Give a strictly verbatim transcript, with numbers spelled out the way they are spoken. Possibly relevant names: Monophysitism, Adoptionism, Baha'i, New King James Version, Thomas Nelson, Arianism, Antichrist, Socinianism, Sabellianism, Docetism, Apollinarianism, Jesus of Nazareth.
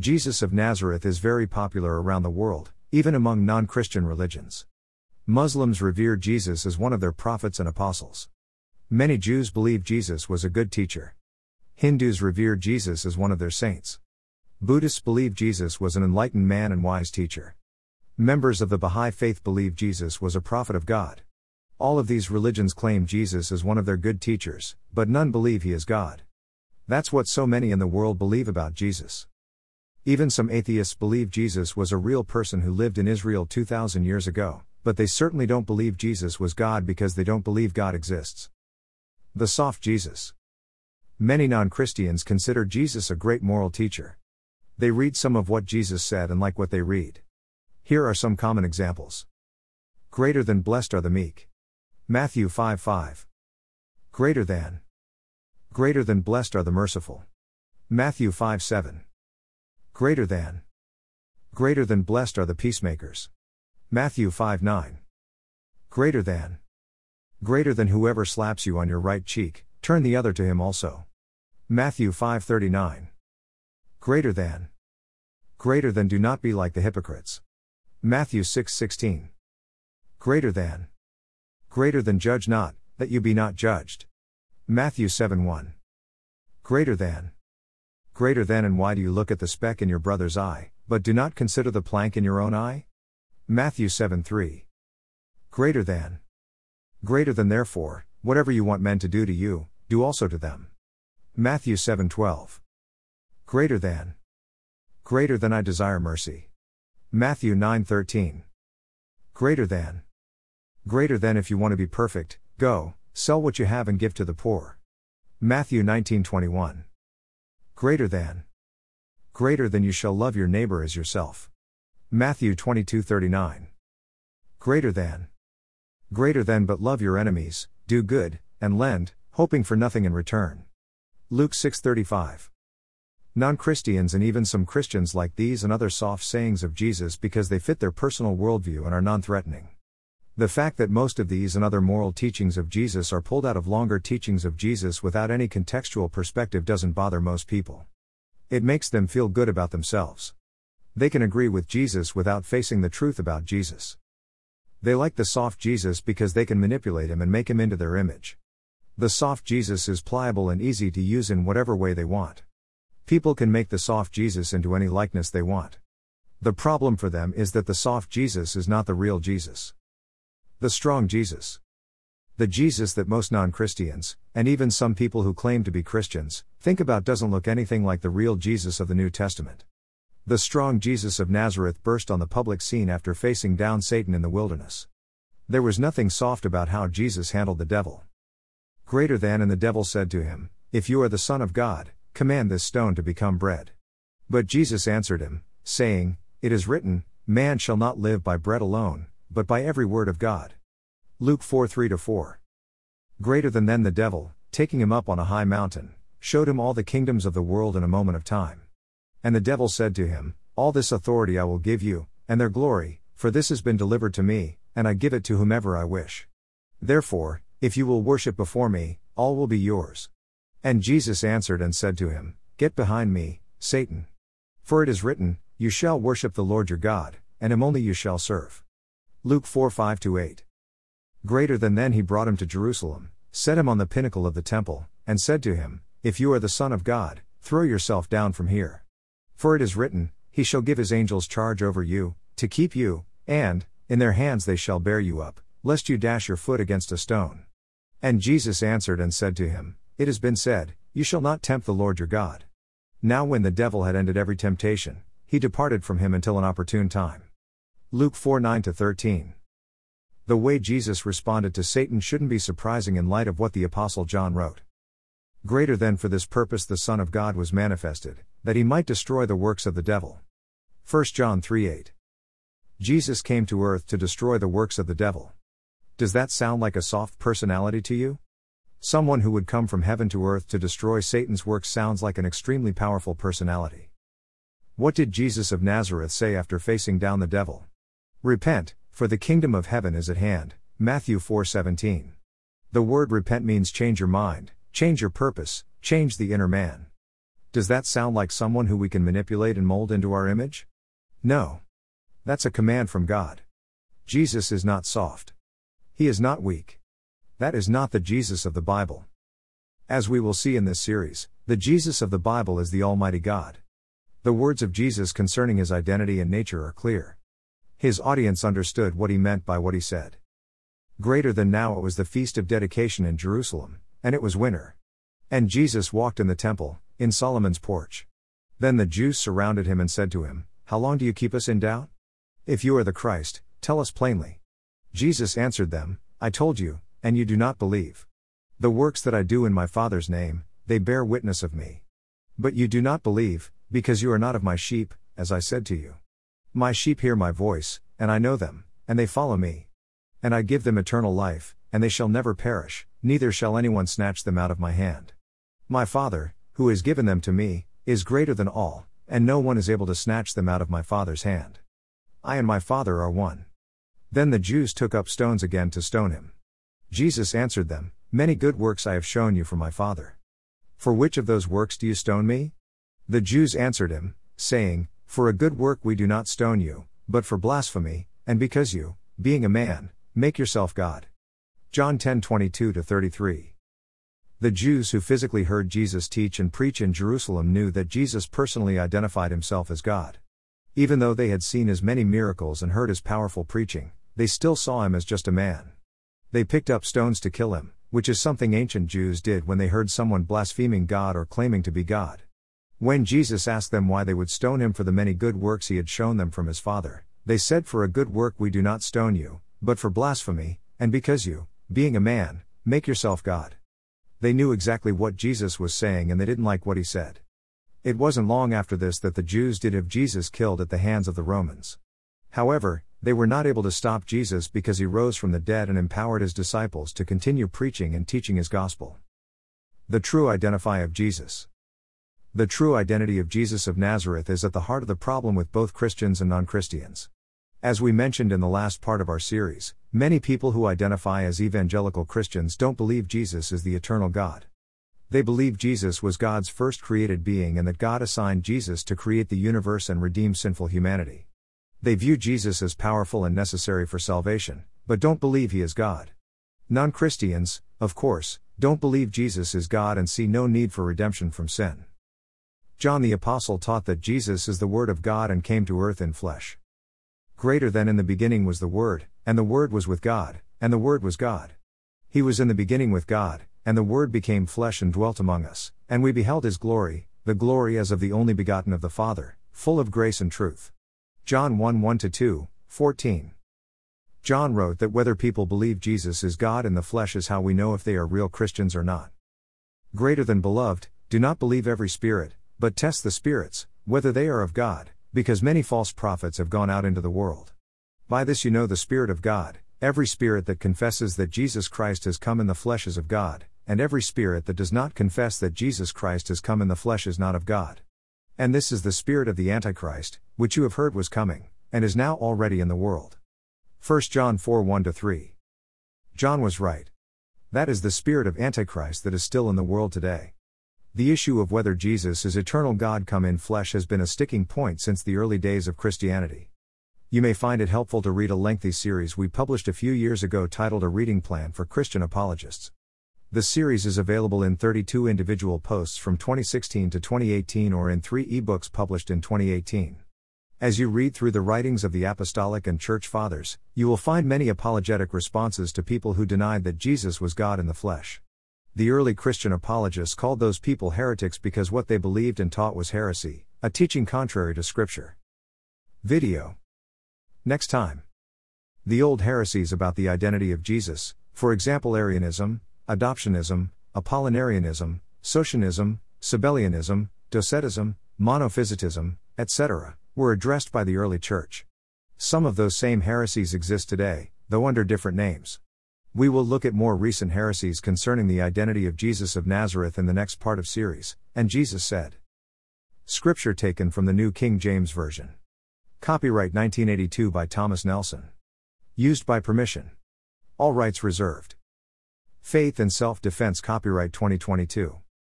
Jesus of Nazareth is very popular around the world, even among non-Christian religions. Muslims revere Jesus as one of their prophets and apostles. Many Jews believe Jesus was a good teacher. Hindus revere Jesus as one of their saints. Buddhists believe Jesus was an enlightened man and wise teacher. Members of the Baha'i faith believe Jesus was a prophet of God. All of these religions claim Jesus as one of their good teachers, but none believe he is God. That's what so many in the world believe about Jesus. Even some atheists believe Jesus was a real person who lived in Israel two thousand years ago, but they certainly don't believe Jesus was God because they don't believe God exists. The soft Jesus. Many non-Christians consider Jesus a great moral teacher. They read some of what Jesus said and like what they read. Here are some common examples. Greater than blessed are the meek. Matthew five five. Greater than. Greater than blessed are the merciful. Matthew five seven. Greater than. Greater than blessed are the peacemakers. Matthew five nine. Greater than. Greater than whoever slaps you on your right cheek, turn the other to him also. Matthew five thirty-nine. Greater than. Greater than do not be like the hypocrites. Matthew six sixteen. Greater than. Greater than judge not, that you be not judged. Matthew seven one. Greater than. Greater than and why do you look at the speck in your brother's eye, but do not consider the plank in your own eye? Matthew seven three. Greater than. Greater than therefore, whatever you want men to do to you, do also to them. Matthew seven twelve. Greater than. Greater than I desire mercy. Matthew nine thirteen. Greater than. Greater than if you want to be perfect, go, sell what you have and give to the poor. Matthew nineteen twenty-one. Greater than. Greater than you shall love your neighbor as yourself. Matthew twenty-two thirty-nine. Greater than. Greater than but love your enemies, do good, and lend, hoping for nothing in return. Luke six thirty-five. Non-Christians and even some Christians like these and other soft sayings of Jesus because they fit their personal worldview and are non-threatening. The fact that most of these and other moral teachings of Jesus are pulled out of longer teachings of Jesus without any contextual perspective doesn't bother most people. It makes them feel good about themselves. They can agree with Jesus without facing the truth about Jesus. They like the soft Jesus because they can manipulate him and make him into their image. The soft Jesus is pliable and easy to use in whatever way they want. People can make the soft Jesus into any likeness they want. The problem for them is that the soft Jesus is not the real Jesus. The strong Jesus. The Jesus that most non-Christians, and even some people who claim to be Christians, think about doesn't look anything like the real Jesus of the New Testament. The strong Jesus of Nazareth burst on the public scene after facing down Satan in the wilderness. There was nothing soft about how Jesus handled the devil. Greater than and the devil said to him, "If you are the Son of God, command this stone to become bread." But Jesus answered him, saying, "It is written, man shall not live by bread alone, but by every word of God." Luke four three to four. Greater than then the devil, taking him up on a high mountain, showed him all the kingdoms of the world in a moment of time. And the devil said to him, "All this authority I will give you, and their glory, for this has been delivered to me, and I give it to whomever I wish. Therefore, if you will worship before me, all will be yours." And Jesus answered and said to him, "Get behind me, Satan. For it is written, you shall worship the Lord your God, and him only you shall serve." Luke four five to eight. Greater than then he brought him to Jerusalem, set him on the pinnacle of the temple, and said to him, "If you are the Son of God, throw yourself down from here. For it is written, he shall give his angels charge over you, to keep you, and, in their hands they shall bear you up, lest you dash your foot against a stone." And Jesus answered and said to him, "It has been said, you shall not tempt the Lord your God." Now when the devil had ended every temptation, he departed from him until an opportune time. Luke four nine to thirteen. The way Jesus responded to Satan shouldn't be surprising in light of what the Apostle John wrote. Greater than for this purpose the Son of God was manifested, that he might destroy the works of the devil. First John three eight. Jesus came to earth to destroy the works of the devil. Does that sound like a soft personality to you? Someone who would come from heaven to earth to destroy Satan's works sounds like an extremely powerful personality. What did Jesus of Nazareth say after facing down the devil? "Repent, for the kingdom of heaven is at hand," Matthew four seventeen. The word repent means change your mind, change your purpose, change the inner man. Does that sound like someone who we can manipulate and mold into our image? No. That's a command from God. Jesus is not soft. He is not weak. That is not the Jesus of the Bible. As we will see in this series, the Jesus of the Bible is the Almighty God. The words of Jesus concerning his identity and nature are clear. His audience understood what he meant by what he said. Greater than now, it was the Feast of Dedication in Jerusalem, and it was winter. And Jesus walked in the temple, in Solomon's porch. Then the Jews surrounded him and said to him, "How long do you keep us in doubt? If you are the Christ, tell us plainly." Jesus answered them, "I told you, and you do not believe. The works that I do in my Father's name, they bear witness of me. But you do not believe, because you are not of my sheep, as I said to you. My sheep hear my voice, and I know them, and they follow me. And I give them eternal life, and they shall never perish, neither shall anyone snatch them out of my hand. My Father, who has given them to me, is greater than all, and no one is able to snatch them out of my Father's hand. I and my Father are one." Then the Jews took up stones again to stone him. Jesus answered them, "Many good works I have shown you from my Father. For which of those works do you stone me?" The Jews answered him, saying, "For a good work we do not stone you, but for blasphemy, and because you, being a man, make yourself God." John ten twenty-two to thirty-three. The Jews who physically heard Jesus teach and preach in Jerusalem knew that Jesus personally identified himself as God. Even though they had seen his many miracles and heard his powerful preaching, they still saw him as just a man. They picked up stones to kill him, which is something ancient Jews did when they heard someone blaspheming God or claiming to be God. When Jesus asked them why they would stone him for the many good works he had shown them from his Father, they said, "For a good work we do not stone you, but for blasphemy, and because you, being a man, make yourself God." They knew exactly what Jesus was saying, and they didn't like what he said. It wasn't long after this that the Jews did have Jesus killed at the hands of the Romans. However, they were not able to stop Jesus because he rose from the dead and empowered his disciples to continue preaching and teaching his gospel. The true identity of Jesus. The true identity of Jesus of Nazareth is at the heart of the problem with both Christians and non-Christians. As we mentioned in the last part of our series, many people who identify as evangelical Christians don't believe Jesus is the eternal God. They believe Jesus was God's first created being and that God assigned Jesus to create the universe and redeem sinful humanity. They view Jesus as powerful and necessary for salvation, but don't believe he is God. Non-Christians, of course, don't believe Jesus is God and see no need for redemption from sin. John the Apostle taught that Jesus is the Word of God and came to earth in flesh. Greater than in the beginning was the Word, and the Word was with God, and the Word was God. He was in the beginning with God, and the Word became flesh and dwelt among us, and we beheld his glory, the glory as of the only begotten of the Father, full of grace and truth. John one, one to two, fourteen. John wrote that whether people believe Jesus is God in the flesh is how we know if they are real Christians or not. Greater than beloved, do not believe every spirit, but test the spirits, whether they are of God, because many false prophets have gone out into the world. By this you know the Spirit of God: every spirit that confesses that Jesus Christ has come in the flesh is of God, and every spirit that does not confess that Jesus Christ has come in the flesh is not of God. And this is the spirit of the Antichrist, which you have heard was coming, and is now already in the world. First John four, one to three. John was right. That is the spirit of Antichrist that is still in the world today. The issue of whether Jesus is eternal God come in flesh has been a sticking point since the early days of Christianity. You may find it helpful to read a lengthy series we published a few years ago titled A Reading Plan for Christian Apologists. The series is available in thirty-two individual posts from twenty sixteen to twenty eighteen or in three ebooks published in twenty eighteen. As you read through the writings of the Apostolic and Church Fathers, you will find many apologetic responses to people who denied that Jesus was God in the flesh. The early Christian apologists called those people heretics because what they believed and taught was heresy, a teaching contrary to Scripture. Video. Next time. The old heresies about the identity of Jesus, for example Arianism, Adoptionism, Apollinarianism, Socinianism, Sabellianism, Docetism, Monophysitism, et cetera, were addressed by the early Church. Some of those same heresies exist today, though under different names. We will look at more recent heresies concerning the identity of Jesus of Nazareth in the next part of series, and Jesus said. Scripture taken from the New King James Version. Copyright nineteen eighty-two by Thomas Nelson. Used by permission. All rights reserved. Faith and Self-Defense Copyright twenty twenty-two.